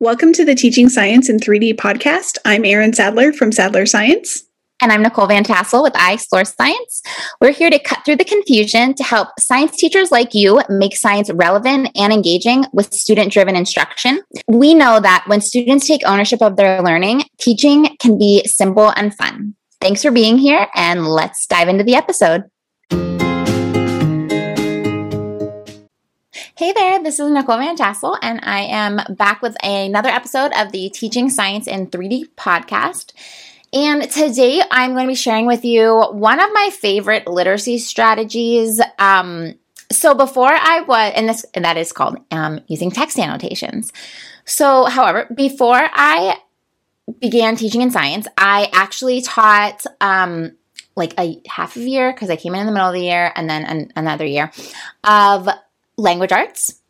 Welcome to the Teaching Science in 3D podcast. I'm Erin Sadler from Sadler Science. And I'm Nicole Van Tassel with iExplore Science. We're here to cut through the confusion to help science teachers like you make science relevant and engaging with student-driven instruction. We know that when students take ownership of their learning, teaching can be simple and fun. Thanks for being here, and let's dive into the episode. Hey there, this is Nicole Van Tassel, and I am back with another episode of the Teaching Science in 3D podcast. And today I'm going to be sharing with you one of my favorite literacy strategies. That is called using text annotations. So, however, before I began teaching in science, I actually taught like a half of year, because I came in the middle of the year, and then another year of language arts.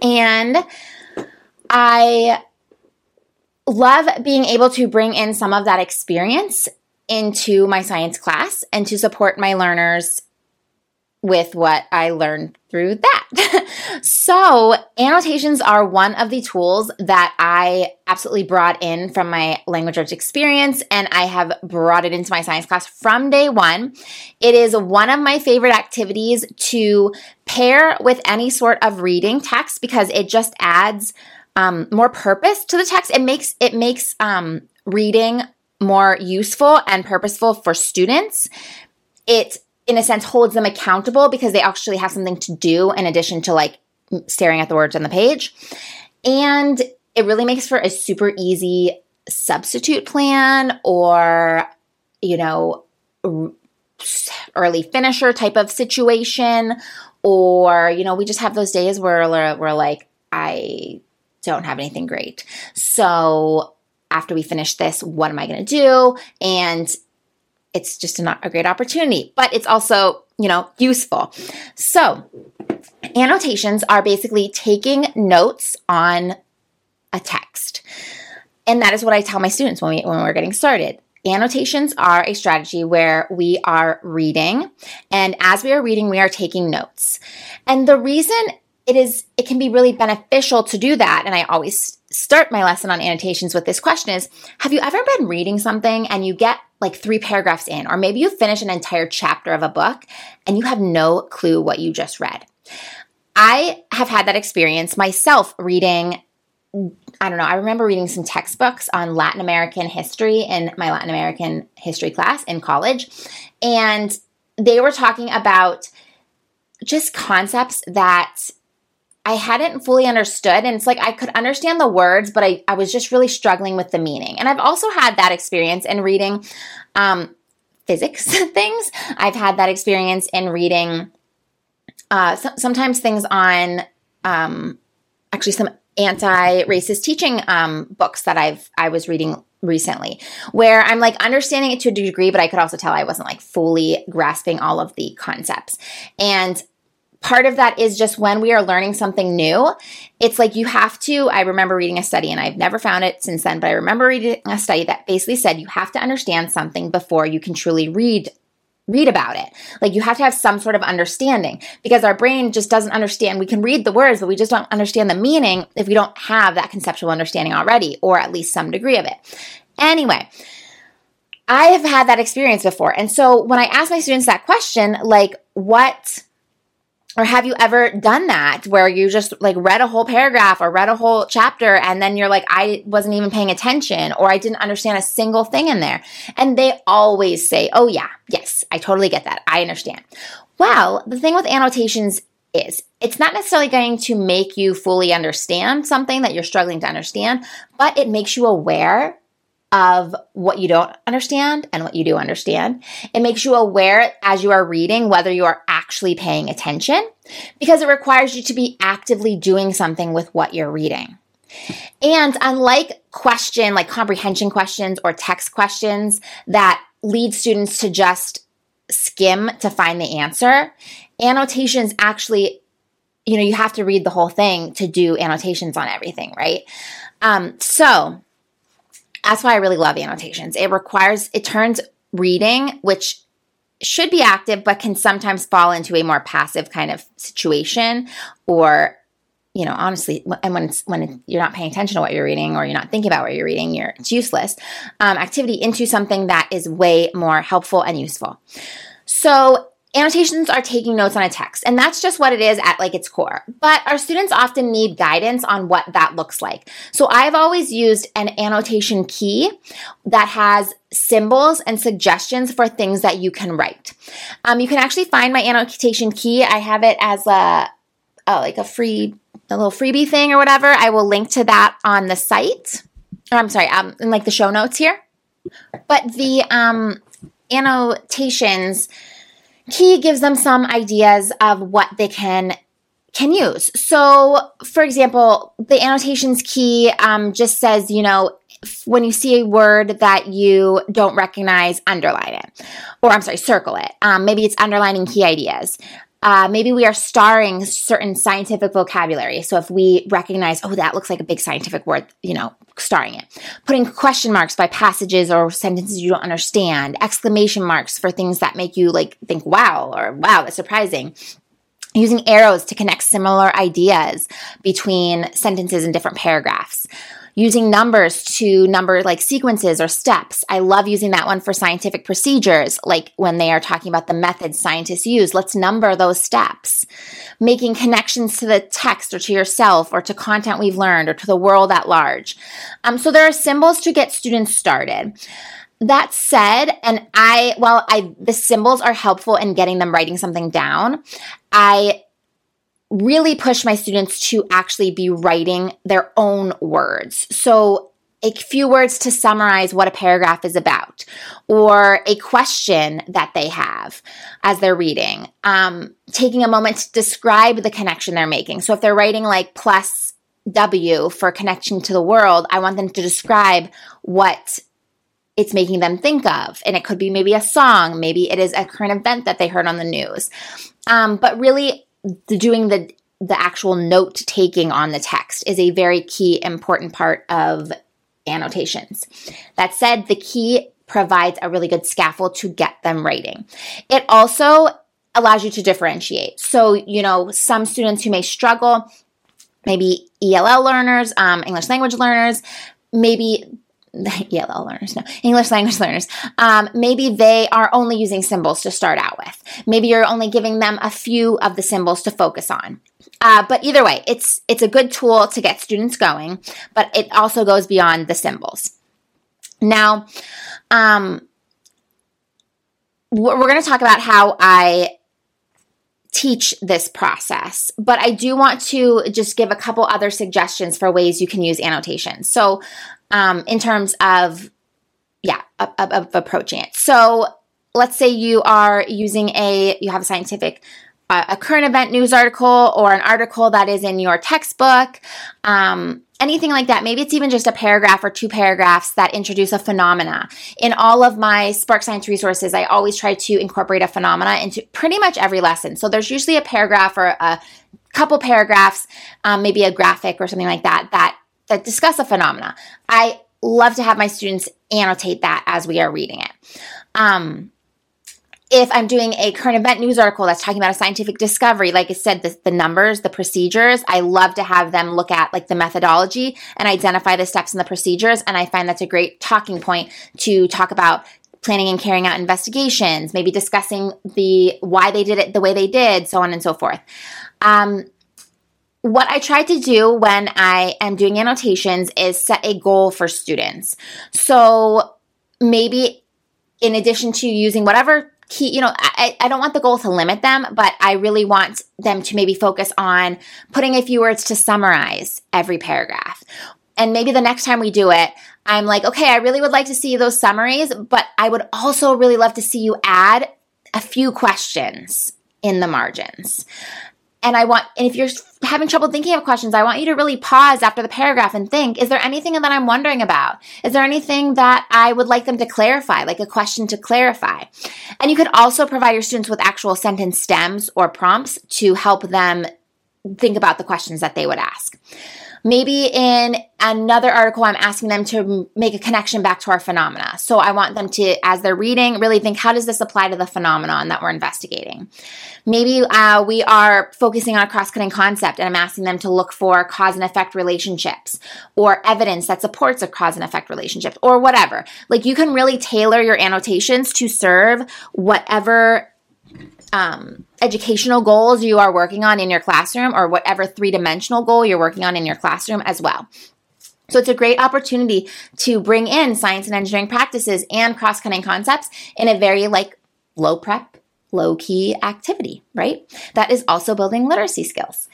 And I love being able to bring in some of that experience into my science class and to support my learners with what I learned through that. So annotations are one of the tools that I absolutely brought in from my language arts experience, and I have brought it into my science class from day one. It is one of my favorite activities to pair with any sort of reading text because it just adds more purpose to the text. It makes reading more useful and purposeful for students. It, in a sense, holds them accountable because they actually have something to do in addition to like staring at the words on the page. And it really makes for a super easy substitute plan or, you know, early finisher type of situation. Or, you know, we just have those days where we're like, I don't have anything great. So after we finish this, what am I going to do? And it's just not a great opportunity, but it's also, you know, useful. So annotations are basically taking notes on a text. And that is what I tell my students when we're getting started. Annotations are a strategy where we are reading, and as we are reading, we are taking notes. And the reason it can be really beneficial to do that, and I always start my lesson on annotations with this question is, have you ever been reading something and you get like 3 paragraphs in, or maybe you finish an entire chapter of a book and you have no clue what you just read? I have had that experience myself reading, I remember reading some textbooks on Latin American history in my Latin American history class in college, and they were talking about just concepts that I hadn't fully understood, and it's like I could understand the words, but I was just really struggling with the meaning. And I've also had that experience in reading physics things. I've had that experience in reading sometimes things on actually some anti-racist teaching books that I was reading recently, where I'm like understanding it to a degree, but I could also tell I wasn't like fully grasping all of the concepts. And part of that is just when we are learning something new, it's like you have to, I remember reading a study, and I've never found it since then, but I remember reading a study that basically said you have to understand something before you can truly read about it. Like you have to have some sort of understanding because our brain just doesn't understand. We can read the words, but we just don't understand the meaning if we don't have that conceptual understanding already, or at least some degree of it. Anyway, I have had that experience before. And so when I ask my students that question, like what Or have you ever done that where you just like read a whole paragraph or read a whole chapter and then you're like, I wasn't even paying attention or I didn't understand a single thing in there? And they always say, oh yeah, yes, I totally get that. I understand. Well, the thing with annotations is it's not necessarily going to make you fully understand something that you're struggling to understand, but it makes you aware of what you don't understand and what you do understand. It makes you aware as you are reading whether you are actually paying attention because it requires you to be actively doing something with what you're reading. And unlike comprehension questions or text questions that lead students to just skim to find the answer, annotations actually, you have to read the whole thing to do annotations on everything, right? So that's why I really love annotations. It turns reading, which should be active, but can sometimes fall into a more passive kind of situation or, honestly, and when you're not paying attention to what you're reading or you're not thinking about what you're reading, it's useless activity into something that is way more helpful and useful. So annotations are taking notes on a text, and that's just what it is at its core. But our students often need guidance on what that looks like. So I've always used an annotation key that has symbols and suggestions for things that you can write. You can actually find my annotation key. I have it as a little freebie thing or whatever. I will link to that on the site. In the show notes here. But the annotations key gives them some ideas of what they can use. So, for example, the annotations key just says, when you see a word that you don't recognize, underline it. Or, circle it. Maybe it's underlining key ideas. Maybe we are starring certain scientific vocabulary. So if we recognize, that looks like a big scientific word, starring it. Putting question marks by passages or sentences you don't understand. Exclamation marks for things that make you think, wow, or wow, that's surprising. Using arrows to connect similar ideas between sentences and different paragraphs. Using numbers to number sequences or steps. I love using that one for scientific procedures, when they are talking about the methods scientists use. Let's number those steps. Making connections to the text or to yourself or to content we've learned or to the world at large. So there are symbols to get students started. That said, the symbols are helpful in getting them writing something down, I really push my students to actually be writing their own words. So a few words to summarize what a paragraph is about or a question that they have as they're reading, taking a moment to describe the connection they're making. So if they're writing plus W for connection to the world, I want them to describe what it's making them think of. And it could be maybe a song. Maybe it is a current event that they heard on the news. But really doing the actual note taking on the text is a very key important part of annotations. That said, the key provides a really good scaffold to get them writing. It also allows you to differentiate. So, some students who may struggle, maybe ELL learners, English language learners, English language learners. Maybe they are only using symbols to start out with. Maybe you're only giving them a few of the symbols to focus on. But either way, it's a good tool to get students going, but it also goes beyond the symbols. Now, we're going to talk about how I teach this process, but I do want to just give a couple other suggestions for ways you can use annotations. So, in terms of, approaching it. So let's say you are you have a scientific, a current event news article or an article that is in your textbook, anything like that. Maybe it's even just a paragraph or two paragraphs that introduce a phenomena. In all of my Spark Science resources, I always try to incorporate a phenomena into pretty much every lesson. So there's usually a paragraph or a couple paragraphs, maybe a graphic or something like that discuss a phenomena. I love to have my students annotate that as we are reading it. If I'm doing a current event news article that's talking about a scientific discovery, like I said, the numbers, the procedures, I love to have them look at the methodology and identify the steps in the procedures. And I find that's a great talking point to talk about planning and carrying out investigations, maybe discussing the why they did it the way they did, so on and so forth. What I try to do when I am doing annotations is set a goal for students. So maybe in addition to using whatever key, I don't want the goal to limit them, but I really want them to maybe focus on putting a few words to summarize every paragraph. And maybe the next time we do it, I'm like, okay, I really would like to see those summaries, but I would also really love to see you add a few questions in the margins. And if you're having trouble thinking of questions, I want you to really pause after the paragraph and think, is there anything that I'm wondering about? Is there anything that I would like them to clarify, like a question to clarify? And you could also provide your students with actual sentence stems or prompts to help them think about the questions that they would ask. Maybe in another article, I'm asking them to make a connection back to our phenomena. So I want them to, as they're reading, really think, how does this apply to the phenomenon that we're investigating? Maybe we are focusing on a cross-cutting concept, and I'm asking them to look for cause and effect relationships or evidence that supports a cause and effect relationship or whatever. Like, you can really tailor your annotations to serve whatever educational goals you are working on in your classroom, or whatever three-dimensional goal you're working on in your classroom as well. So it's a great opportunity to bring in science and engineering practices and cross-cutting concepts in a very low prep, low key activity, right? That is also building literacy skills.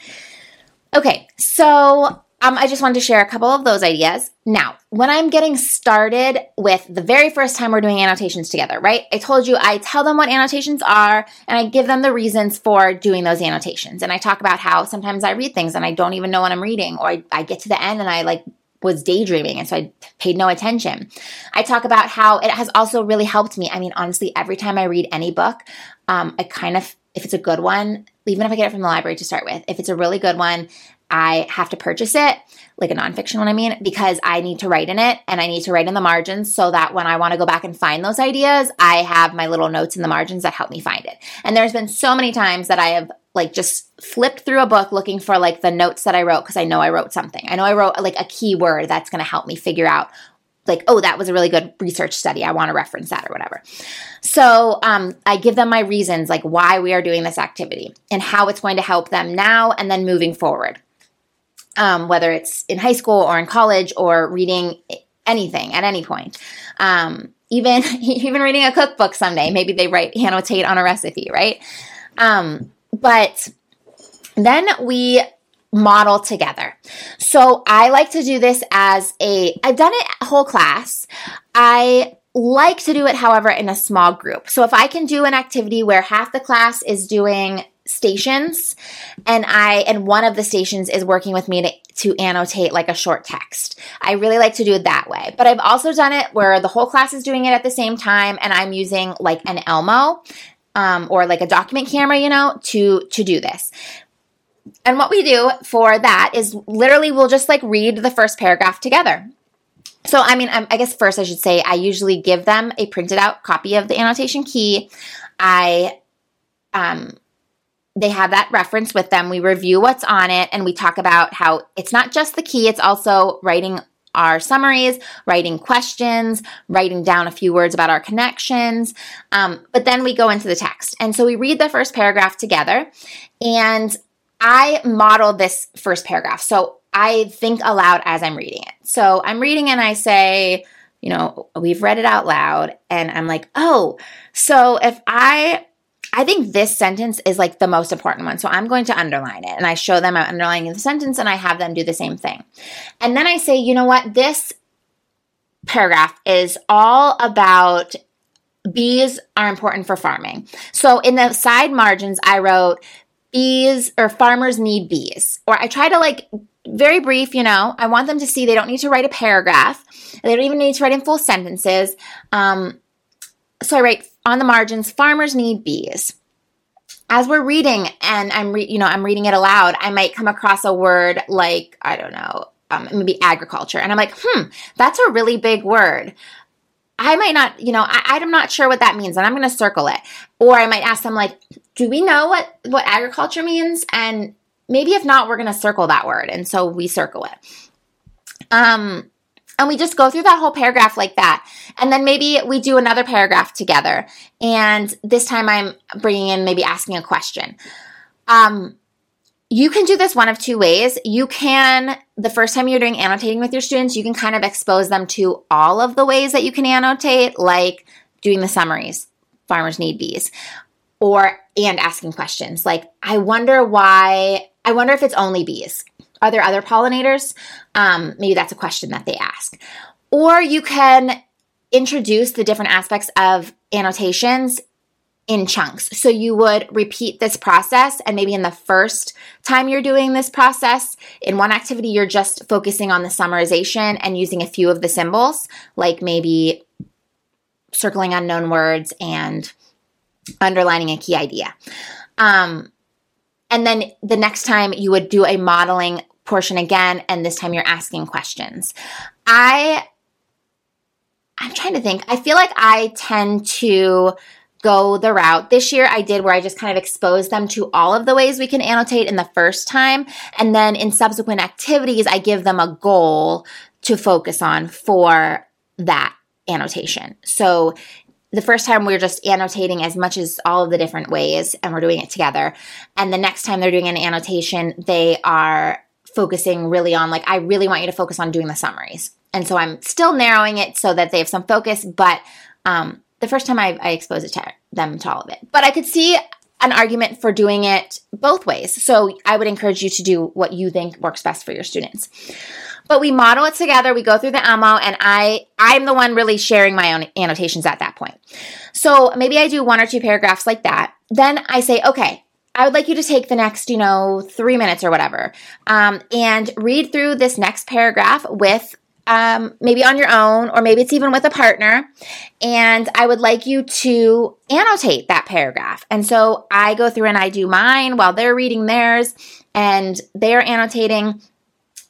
Okay, so I just wanted to share a couple of those ideas. Now, when I'm getting started with the very first time we're doing annotations together, right? I told you, I tell them what annotations are, and I give them the reasons for doing those annotations. And I talk about how sometimes I read things and I don't even know what I'm reading, or I get to the end and I was daydreaming, and so I paid no attention. I talk about how it has also really helped me. I mean, honestly, every time I read any book, I kind of, if it's a good one, even if I get it from the library to start with, if it's a really good one, I have to purchase it, like a nonfiction one, because I need to write in it, and I need to write in the margins so that when I want to go back and find those ideas, I have my little notes in the margins that help me find it. And there's been so many times that I have just flipped through a book looking for the notes that I wrote, because I know I wrote something. I know I wrote a keyword that's going to help me figure out oh, that was a really good research study. I want to reference that or whatever. So I give them my reasons, why we are doing this activity and how it's going to help them now and then moving forward. Whether it's in high school or in college or reading anything at any point. Even reading a cookbook someday. Maybe they annotate on a recipe, right? But then we model together. So I like to do this I've done it whole class. I like to do it, however, in a small group. So if I can do an activity where half the class is doing stations, and one of the stations is working with me to annotate a short text. I really like to do it that way. But I've also done it where the whole class is doing it at the same time, and I'm using an Elmo or a document camera, to do this. And what we do for that is literally we'll just read the first paragraph together. So, I guess first I should say I usually give them a printed out copy of the annotation key. They have that reference with them. We review what's on it, and we talk about how it's not just the key. It's also writing our summaries, writing questions, writing down a few words about our connections. But then we go into the text. And so we read the first paragraph together, and I model this first paragraph. So I think aloud as I'm reading it. So I'm reading and I say, we've read it out loud, and I'm so if I think this sentence is the most important one, so I'm going to underline it. And I show them I'm underlining the sentence, and I have them do the same thing. And then I say, you know what? This paragraph is all about bees are important for farming. So in the side margins, I wrote bees, or farmers need bees. Or I try to very brief, I want them to see they don't need to write a paragraph. They don't even need to write in full sentences. So I write on the margins, farmers need bees. As we're reading, and I'm reading it aloud, I might come across a word I don't know, maybe agriculture. And I'm that's a really big word. I might not, I'm not sure what that means, and I'm going to circle it. Or I might ask them, do we know what agriculture means? And maybe if not, we're going to circle that word. And so we circle it. And we just go through that whole paragraph like that. And then maybe we do another paragraph together. And this time I'm bringing in maybe asking a question. You can do this one of two ways. You can, the first time you're doing annotating with your students, you can kind of expose them to all of the ways that you can annotate, like doing the summaries, farmers need bees, and asking questions. Like, I wonder if it's only bees. Are there other pollinators? Maybe that's a question that they ask. Or you can introduce the different aspects of annotations in chunks. So you would repeat this process, and maybe in the first time you're doing this process, in one activity, you're just focusing on the summarization and using a few of the symbols, like maybe circling unknown words and underlining a key idea. And then the next time you would do a modeling portion again, and this time you're asking questions. I'm trying to think. I feel like I tend to go the route. This year I did where I just kind of exposed them to all of the ways we can annotate in the first time. And then in subsequent activities, I give them a goal to focus on for that annotation. So the first time we're just annotating as much as all of the different ways, and we're doing it together. And the next time they're doing an annotation, they are focusing really on, like, I really want you to focus on doing the summaries. And so I'm still narrowing it so that they have some focus, but the first time I expose it to them to all of it. But I could see an argument for doing it both ways. So I would encourage you to do what you think works best for your students. But we model it together. We go through the MO, and I'm the one really sharing my own annotations at that point. So maybe I do one or two paragraphs like that. Then I say, okay, I would like you to take the next, 3 minutes or whatever, and read through this next paragraph with maybe on your own, or maybe it's even with a partner. And I would like you to annotate that paragraph. And so I go through and I do mine while they're reading theirs and they're annotating.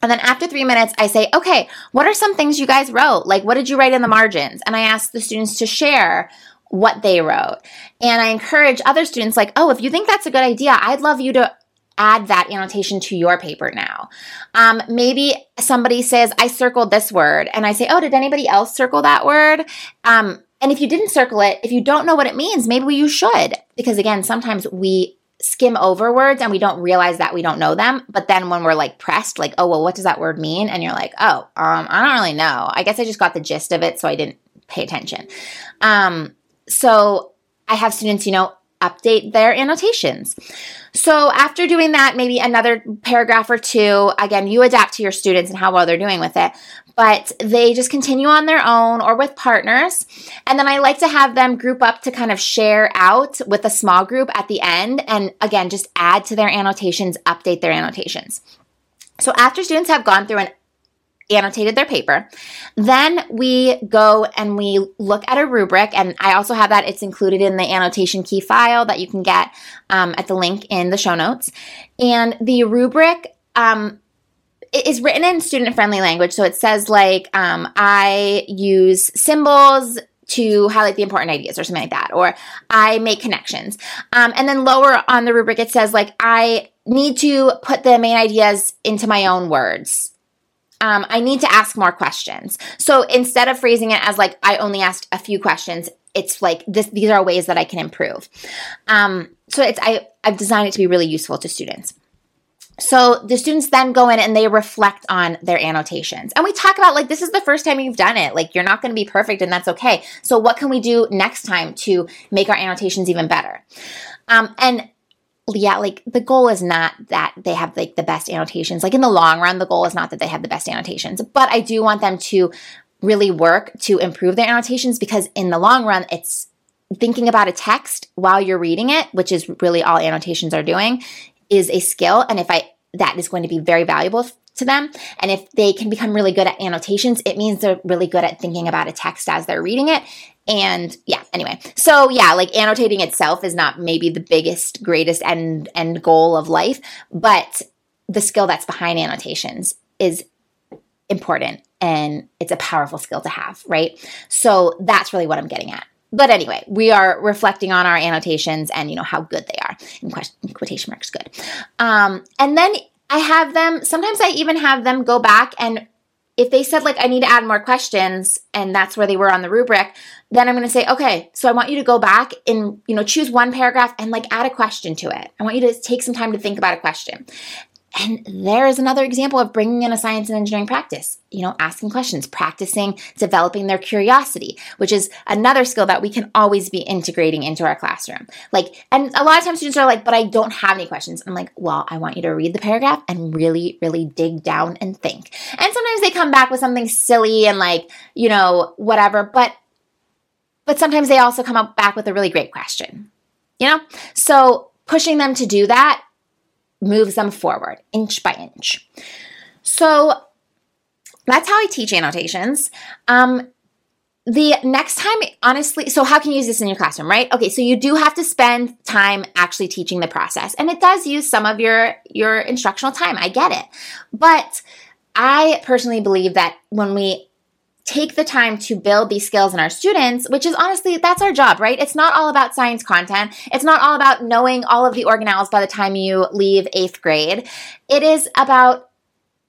And then after 3 minutes, I say, okay, what are some things you guys wrote? Like, what did you write in the margins? And I ask the students to share what they wrote. And I encourage other students, like, oh, if you think that's a good idea, I'd love you to add that annotation to your paper now. Maybe somebody says, I circled this word. And I say, oh, did anybody else circle that word? And if you didn't circle it, if you don't know what it means, maybe you should. Because again, sometimes we skim over words and we don't realize that we don't know them. But then when we're like pressed, like, oh, well, what does that word mean? And you're like, oh, I don't really know. I guess I just got the gist of it, so I didn't pay attention. So I have students, update their annotations. So after doing that, maybe another paragraph or two, again, you adapt to your students and how well they're doing with it, but they just continue on their own or with partners. And then I like to have them group up to kind of share out with a small group at the end. And again, just add to their annotations, update their annotations. So after students have gone through and annotated their paper, then we go and we look at a rubric, and I also have that. It's included in the annotation key file that you can get at the link in the show notes. And the rubric is written in student-friendly language, so it says, like, I use symbols to highlight the important ideas or something like that, or I make connections. And then lower on the rubric, it says, like, I need to put the main ideas into my own words. I need to ask more questions. So instead of phrasing it as, like, I only asked a few questions, it's like, these are ways that I can improve. So I've designed it to be really useful to students. So the students then go in and they reflect on their annotations. And we talk about, like, this is the first time you've done it. Like, you're not going to be perfect, and that's okay. So what can we do next time to make our annotations even better? Yeah, like, the goal is not that they have, like, the best annotations. Like, in the long run, the goal is not that they have the best annotations, but I do want them to really work to improve their annotations, because in the long run, it's thinking about a text while you're reading it, which is really all annotations are doing, is a skill. And that is going to be very valuable to them. And if they can become really good at annotations, it means they're really good at thinking about a text as they're reading it. And yeah, anyway. So yeah, like, annotating itself is not maybe the biggest, greatest end goal of life, but the skill that's behind annotations is important, and it's a powerful skill to have, right? So that's really what I'm getting at. But anyway, we are reflecting on our annotations and, how good they are, in quotation marks, good. And then I have them, sometimes I even have them go back and if they said, like, I need to add more questions, and that's where they were on the rubric, then I'm going to say, okay, so I want you to go back and, you know, choose one paragraph and, like, add a question to it. I want you to take some time to think about a question. And there is another example of bringing in a science and engineering practice, you know, asking questions, practicing, developing their curiosity, which is another skill that we can always be integrating into our classroom. Like, and a lot of times students are like, but I don't have any questions. I'm like, well, I want you to read the paragraph and really, really dig down and think. And sometimes they come back with something silly and, like, you know, whatever, but sometimes they also come up back with a really great question, you know? So pushing them to do that moves them forward inch by inch. So that's how I teach annotations. The next time, honestly, so how can you use this in your classroom, right? Okay, so you do have to spend time actually teaching the process, and it does use some of your instructional time. I get it. But I personally believe that when we take the time to build these skills in our students, which is honestly, that's our job, right? It's not all about science content. It's not all about knowing all of the organelles by the time you leave 8th grade. It is about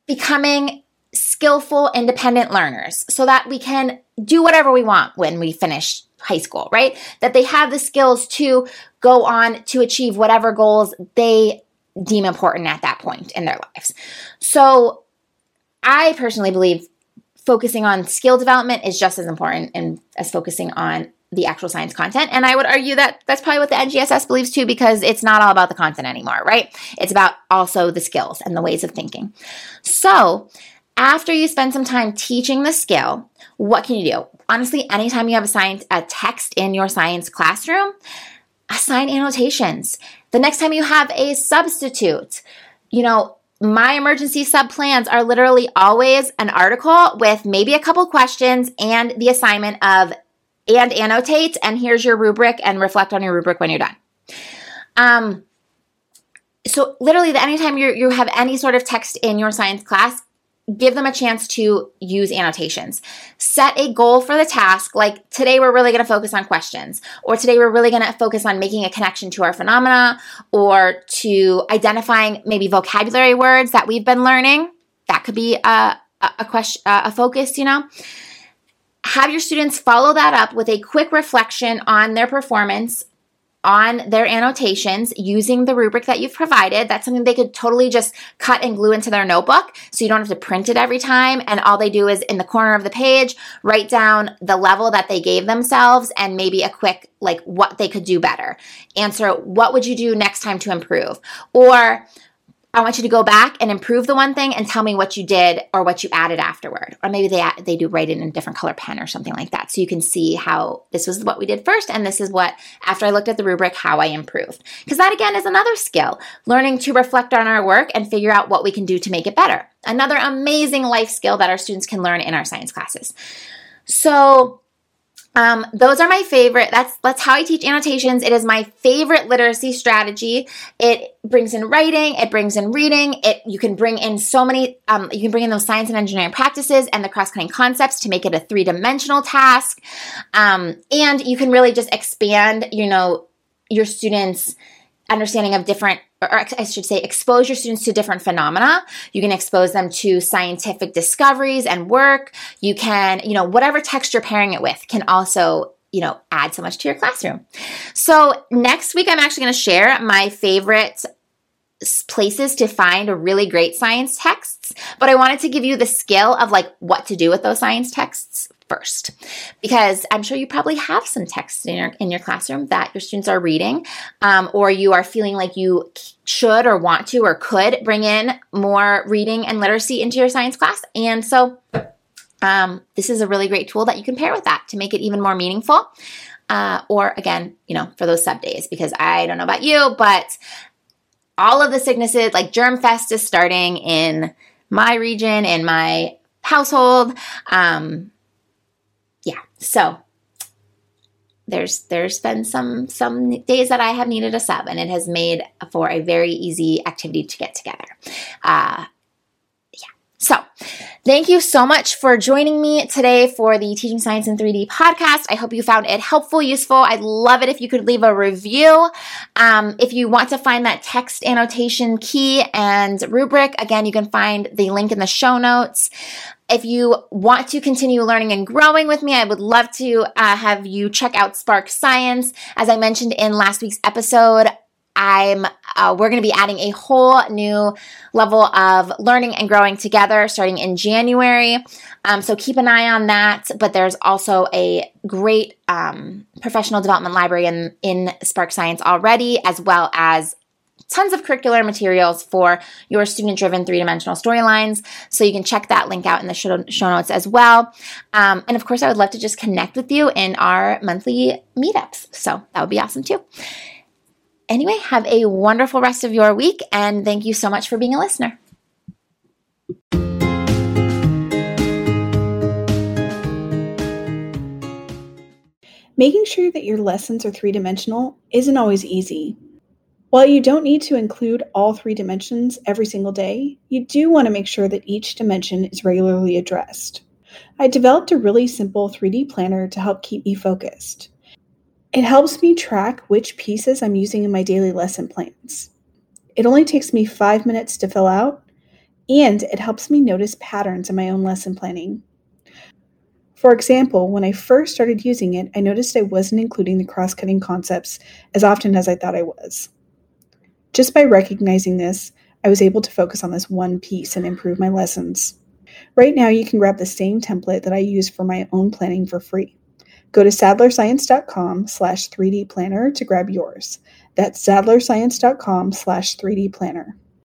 becoming skillful, independent learners so that we can do whatever we want when we finish high school, right? That they have the skills to go on to achieve whatever goals they deem important at that point in their lives. So I personally believe focusing on skill development is just as important as focusing on the actual science content. And I would argue that that's probably what the NGSS believes too, because it's not all about the content anymore, right? It's about also the skills and the ways of thinking. So after you spend some time teaching the skill, what can you do? Honestly, anytime you have a text in your science classroom, assign annotations. The next time you have a substitute, you know, my emergency sub plans are literally always an article with maybe a couple questions and the assignment of and annotate, and here's your rubric and reflect on your rubric when you're done. So literally anytime you have any sort of text in your science class, give them a chance to use annotations. Set a goal for the task, like today we're really going to focus on questions, or today we're really going to focus on making a connection to our phenomena, or to identifying maybe vocabulary words that we've been learning. That could be a question, a focus, you know. Have your students follow that up with a quick reflection on their performance, on their annotations using the rubric that you've provided. That's something they could totally just cut and glue into their notebook, so you don't have to print it every time, and all they do is in the corner of the page write down the level that they gave themselves and maybe a quick, like, what they could do better. Answer, what would you do next time to improve? Or I want you to go back and improve the one thing and tell me what you did or what you added afterward. Or maybe they do write it in a different color pen or something like that, so you can see how this was what we did first and this is what, after I looked at the rubric, how I improved. Because that, again, is another skill, learning to reflect on our work and figure out what we can do to make it better. Another amazing life skill that our students can learn in our science classes. So those are my favorite. That's how I teach annotations. It is my favorite literacy strategy. It brings in writing. It brings in reading. You can bring in so many, you can bring in those science and engineering practices and the cross-cutting concepts to make it a 3-dimensional task. And you can really just expand, you know, your students' understanding of different, or I should say, expose your students to different phenomena. You can expose them to scientific discoveries and work. You can, you know, whatever text you're pairing it with can also, you know, add so much to your classroom. So next week, I'm actually going to share my favorite places to find really great science texts, but I wanted to give you the skill of, like, what to do with those science texts first, because I'm sure you probably have some texts in your classroom that your students are reading, or you are feeling like you should or want to or could bring in more reading and literacy into your science class. And so this is a really great tool that you can pair with that to make it even more meaningful. Or again, you know, for those sub days, because I don't know about you, but all of the sicknesses, like Germ Fest is starting in my region, in my household. So there's been some days that I have needed a sub, and it has made for a very easy activity to get together. So thank you so much for joining me today for the Teaching Science in 3D podcast. I hope you found it helpful, useful. I'd love it if you could leave a review. If you want to find that text annotation key and rubric, again, you can find the link in the show notes. If you want to continue learning and growing with me, I would love to have you check out Spark Science. As I mentioned in last week's episode, we're going to be adding a whole new level of learning and growing together starting in January. So keep an eye on that. But there's also a great professional development library in Spark Science already, as well as tons of curricular materials for your student-driven three-dimensional storylines. So you can check that link out in the show notes as well. And of course, I would love to just connect with you in our monthly meetups. So that would be awesome too. Anyway, have a wonderful rest of your week, and thank you so much for being a listener. Making sure that your lessons are three-dimensional isn't always easy. While you don't need to include all three dimensions every single day, you do want to make sure that each dimension is regularly addressed. I developed a really simple 3D planner to help keep me focused. It helps me track which pieces I'm using in my daily lesson plans. It only takes me 5 minutes to fill out, and it helps me notice patterns in my own lesson planning. For example, when I first started using it, I noticed I wasn't including the cross-cutting concepts as often as I thought I was. Just by recognizing this, I was able to focus on this one piece and improve my lessons. Right now, you can grab the same template that I use for my own planning for free. Go to SadlerScience.com/3D planner to grab yours. That's SadlerScience.com/3D planner.